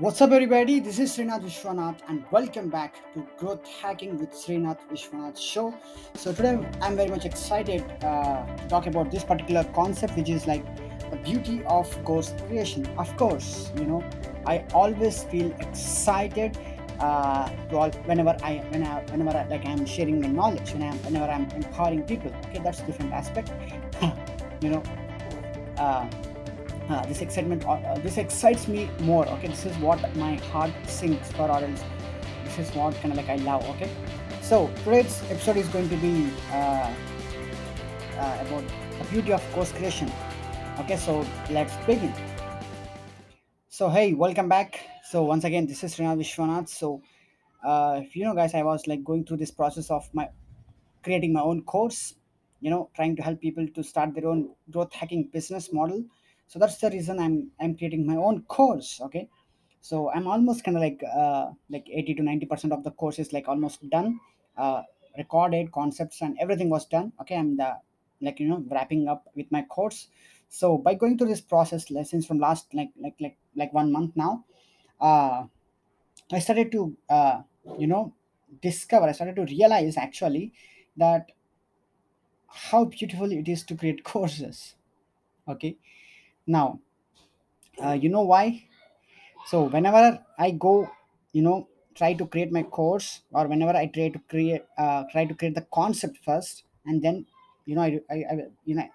What's up everybody, this is Srinath Vishwanath and welcome back to Growth Hacking with Srinath Vishwanath show. So today I'm very much excited to talk about this particular concept, which is like the beauty of course creation. Of course, you know, I always feel excited whenever I'm sharing my knowledge, whenever I'm empowering people. Okay, that's a different aspect. You know, this excitement, this excites me more. Okay, this is what my heart sings for, or else this is what kind of like I love. Okay, so today's episode is going to be about the beauty of course creation. Okay, so let's begin. So hey, welcome back. So once again, this is Srinath Vishwanath. So if you know, guys, I was like going through this process of my creating my own course. You know, trying to help people to start their own growth hacking business model. So that's the reason I'm creating my own course. Okay, so I'm almost kind of like 80 to 90% of the course is like almost done, recorded concepts and everything was done. Okay, I'm wrapping up with my course. So by going through this process lessons from last like 1 month now, I started to discover. I started to realize actually that how beautiful it is to create courses. Okay. Now, you know why? So whenever I go, try to create my course, or whenever I try to create the concept first, and then, I will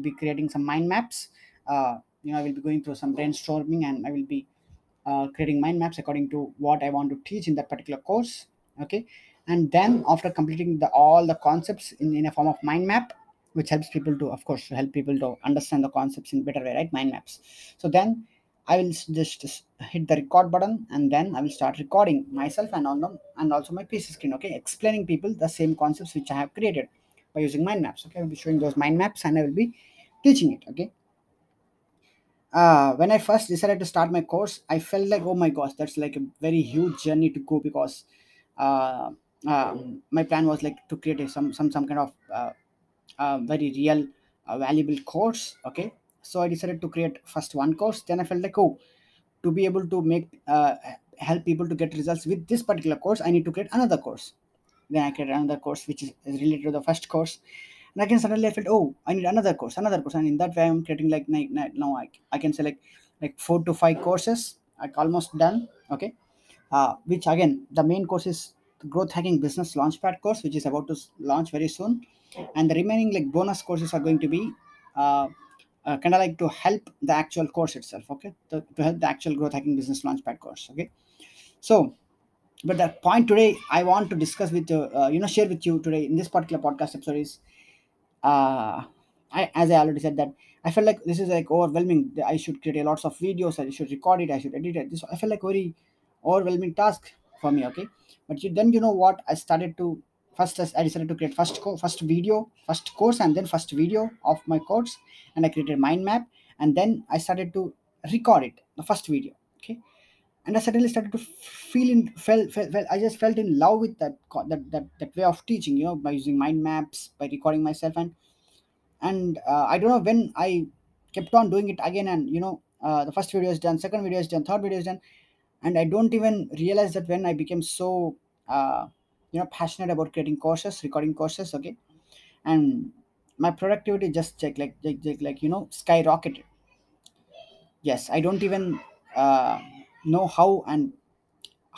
be creating some mind maps. I will be going through some brainstorming, and I will be creating mind maps according to what I want to teach in that particular course. Okay, and then after completing all the concepts in a form of mind map, which helps people to, of course, understand the concepts in better way, right? Mind maps. So then I will just hit the record button, and then I will start recording myself and also my PC screen, okay? Explaining people the same concepts which I have created by using mind maps, okay? I will be showing those mind maps and I will be teaching it, okay? When I first decided to start my course, I felt like, oh my gosh, that's like a very huge journey to go, because my plan was like to create some kind of very real valuable course. Okay, so I decided to create first one course. Then I felt like, oh, to be able to make help people to get results with this particular course, I need to create another course. Then I created another course which is related to the first course, and again suddenly I felt, oh, I need another course, and in that way I'm creating like now I can say like 4 to 5 courses like almost done. Okay, which again the main course is the Growth Hacking Business Launchpad course, which is about to launch very soon, and the remaining like bonus courses are going to be to help the actual course itself. Okay, to help the actual Growth Hacking Business Launchpad course. Okay, so but the point today I want to discuss with you, share with you today in this particular podcast episode is, as I already said, that I felt like this is like overwhelming. I should create lots of videos, I should record it, I should edit it. This I felt like very overwhelming task for me. Okay, but then you know what, I started to create first course, and then first video of my course, and I created a mind map, and then I started to record it, the first video. Okay, and I suddenly started to felt in love with that way of teaching, by using mind maps, by recording myself, and I don't know when I kept on doing it again, and the first video is done, second video is done, third video is done, and I don't even realize that when I became so passionate about creating courses, recording courses, okay, and my productivity just skyrocketed. Yes, I don't even know how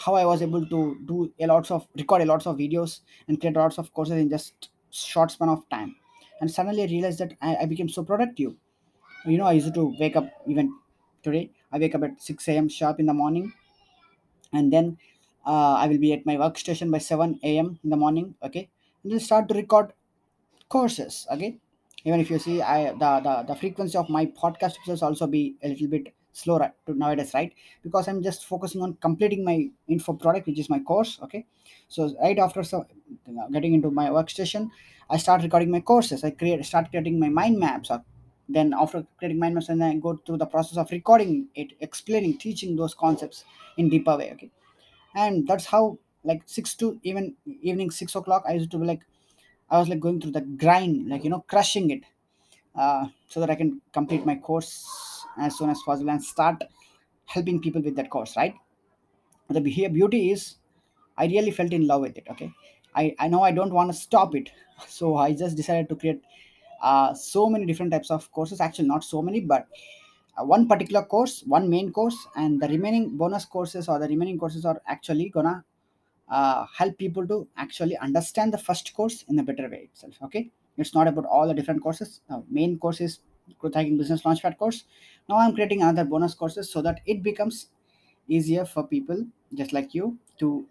I was able to do record lots of videos and create lots of courses in just short span of time. And suddenly I realized that I became so productive. I used to wake up, even today, I wake up at 6 a.m. sharp in the morning, and then I will be at my workstation by 7 a.m. in the morning. Okay, and we'll start to record courses. Okay, even if you see, the frequency of my podcast episodes also be a little bit slower nowadays, right? Because I'm just focusing on completing my info product, which is my course. Okay, so right after getting into my workstation, I start recording my courses. I start creating my mind maps. Then after creating mind maps, and I go through the process of recording it, explaining, teaching those concepts in deeper way. Okay. And that's how, like, 6 to even evening 6 o'clock, I used to be like, I was like going through the grind, crushing it, so that I can complete my course as soon as possible and start helping people with that course, right? The beauty is I really felt in love with it. Okay, I know I don't want to stop it, so I just decided to create so many different types of courses. Actually, not so many, but one particular course, one main course, and the remaining bonus courses or the remaining courses are actually gonna help people to actually understand the first course in a better way itself. Okay, it's not about all the different courses. Now, main course is Growth Hacking Business Launchpad course. Now I'm creating another bonus courses so that it becomes easier for people just like you to,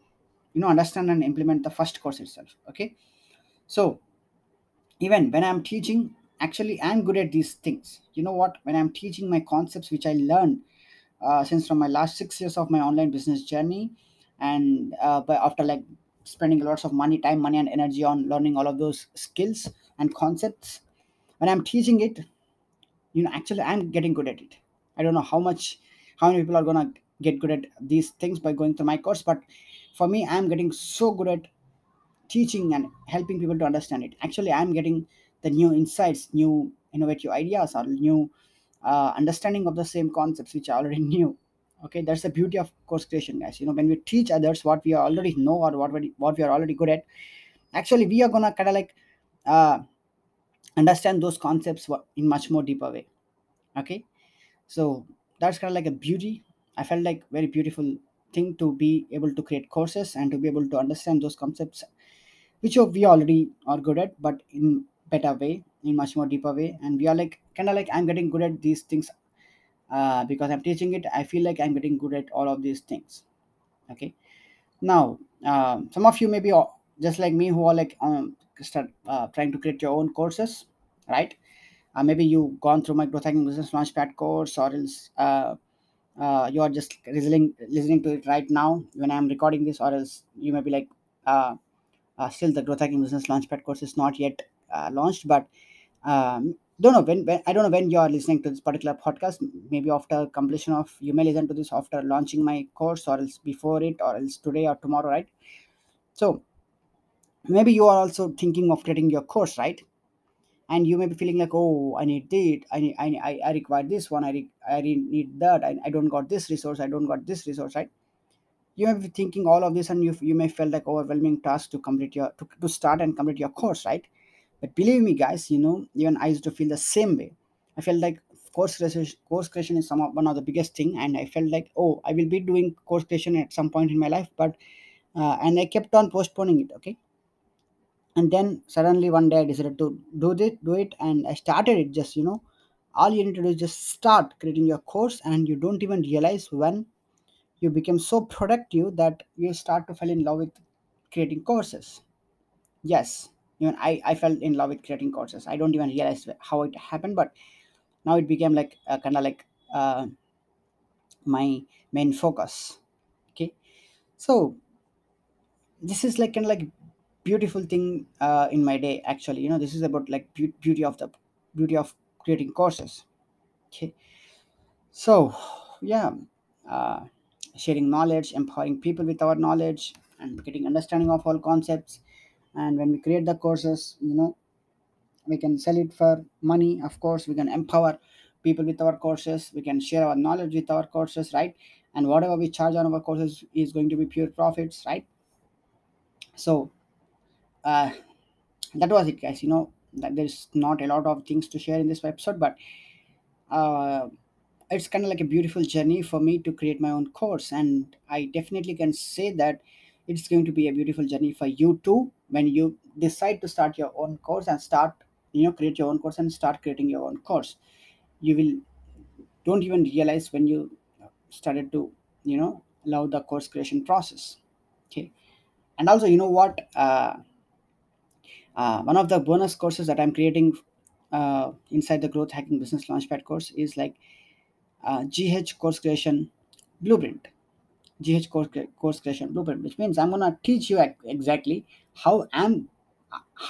you know, understand and implement the first course itself. Okay, so even when I'm teaching, actually I'm good at these things. You know what, when I'm teaching my concepts which I learned since from my last 6 years of my online business journey, and but after like spending lots of money, time, money and energy on learning all of those skills and concepts, when I'm teaching it, you know, actually I'm getting good at it. I don't know how many people are gonna get good at these things by going through my course, but for me, I'm getting so good at teaching and helping people to understand it. Actually, I'm getting the new insights, new innovative ideas, or new understanding of the same concepts which I already knew. Okay, that's the beauty of course creation, guys. You know, when we teach others what we already know or what we are already good at, actually we are gonna kind of like understand those concepts in much more deeper way. Okay, so that's kind of like a beauty. I felt like very beautiful thing to be able to create courses and to be able to understand those concepts which we already are good at, but in better way, in much more deeper way. And we are like kind of like I'm getting good at these things because I'm teaching it. I feel like I'm getting good at all of these things. Okay, now some of you may be just like me who are like start trying to create your own courses, right? Maybe you've gone through my Growth Hacking Business Launchpad course, or else you are just listening to it right now when I'm recording this, or else you may be like still the Growth Hacking Business Launchpad course is not yet launched, but don't know when I don't know when you are listening to this particular podcast. Maybe after completion of, you may listen to this after launching my course, or else before it, or else today or tomorrow, right? So maybe you are also thinking of creating your course, right? And you may be feeling like, oh, I need it, I require this one, I need that, I don't got this resource, right? You may be thinking all of this, and you may feel like overwhelming task to complete your to start and complete your course, right? But believe me, guys, you know, even I used to feel the same way. I felt like course creation is one of the biggest thing, and I felt like, oh, I will be doing course creation at some point in my life, but and I kept on postponing it. Okay. And then suddenly one day I decided to do it, and I started it. Just, you know, all you need to do is just start creating your course, and you don't even realize when you become so productive that you start to fall in love with creating courses. Yes, even I fell in love with creating courses. I don't even realize how it happened, but now it became like kind of like my main focus. Okay, so this is like kind of like beautiful thing in my day. Actually, you know, this is about like beauty of creating courses. Okay, so yeah, sharing knowledge, empowering people with our knowledge, and getting understanding of all concepts. And when we create the courses, you know, we can sell it for money. Of course, we can empower people with our courses. We can share our knowledge with our courses, right? And whatever we charge on our courses is going to be pure profits, right? So that was it, guys. You know that there's not a lot of things to share in this episode, but it's kind of like a beautiful journey for me to create my own course, and I definitely can say that it's going to be a beautiful journey for you too when you decide to start your own course and start, you know, create your own course and start creating your own course. You will don't even realize when you started to, you know, love the course creation process. Okay, and also, you know what, one of the bonus courses that I'm creating inside the Growth Hacking Business Launchpad course is like GH course creation blueprint. GH course creation blueprint, which means I'm gonna teach you exactly how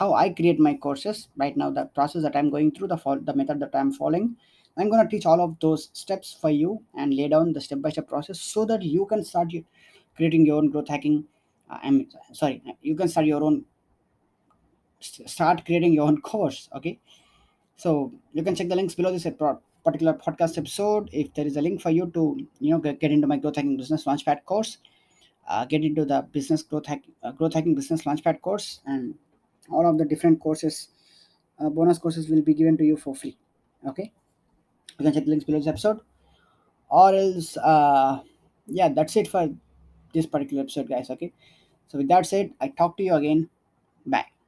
I create my courses right now, the process that I'm going through, the method that I'm following. I'm gonna teach all of those steps for you and lay down the step-by-step process so that you can start creating your own growth hacking. You can start creating your own course. Okay, so you can check the links below this particular podcast episode, if there is a link for you to get into my Growth Hacking Business Launchpad course, get into the Growth Hacking Business Launchpad course, and all of the different courses, bonus courses will be given to you for free. Okay, you can check the links below this episode, or else that's it for this particular episode, guys. Okay, so with that said, I talk to you again. Bye.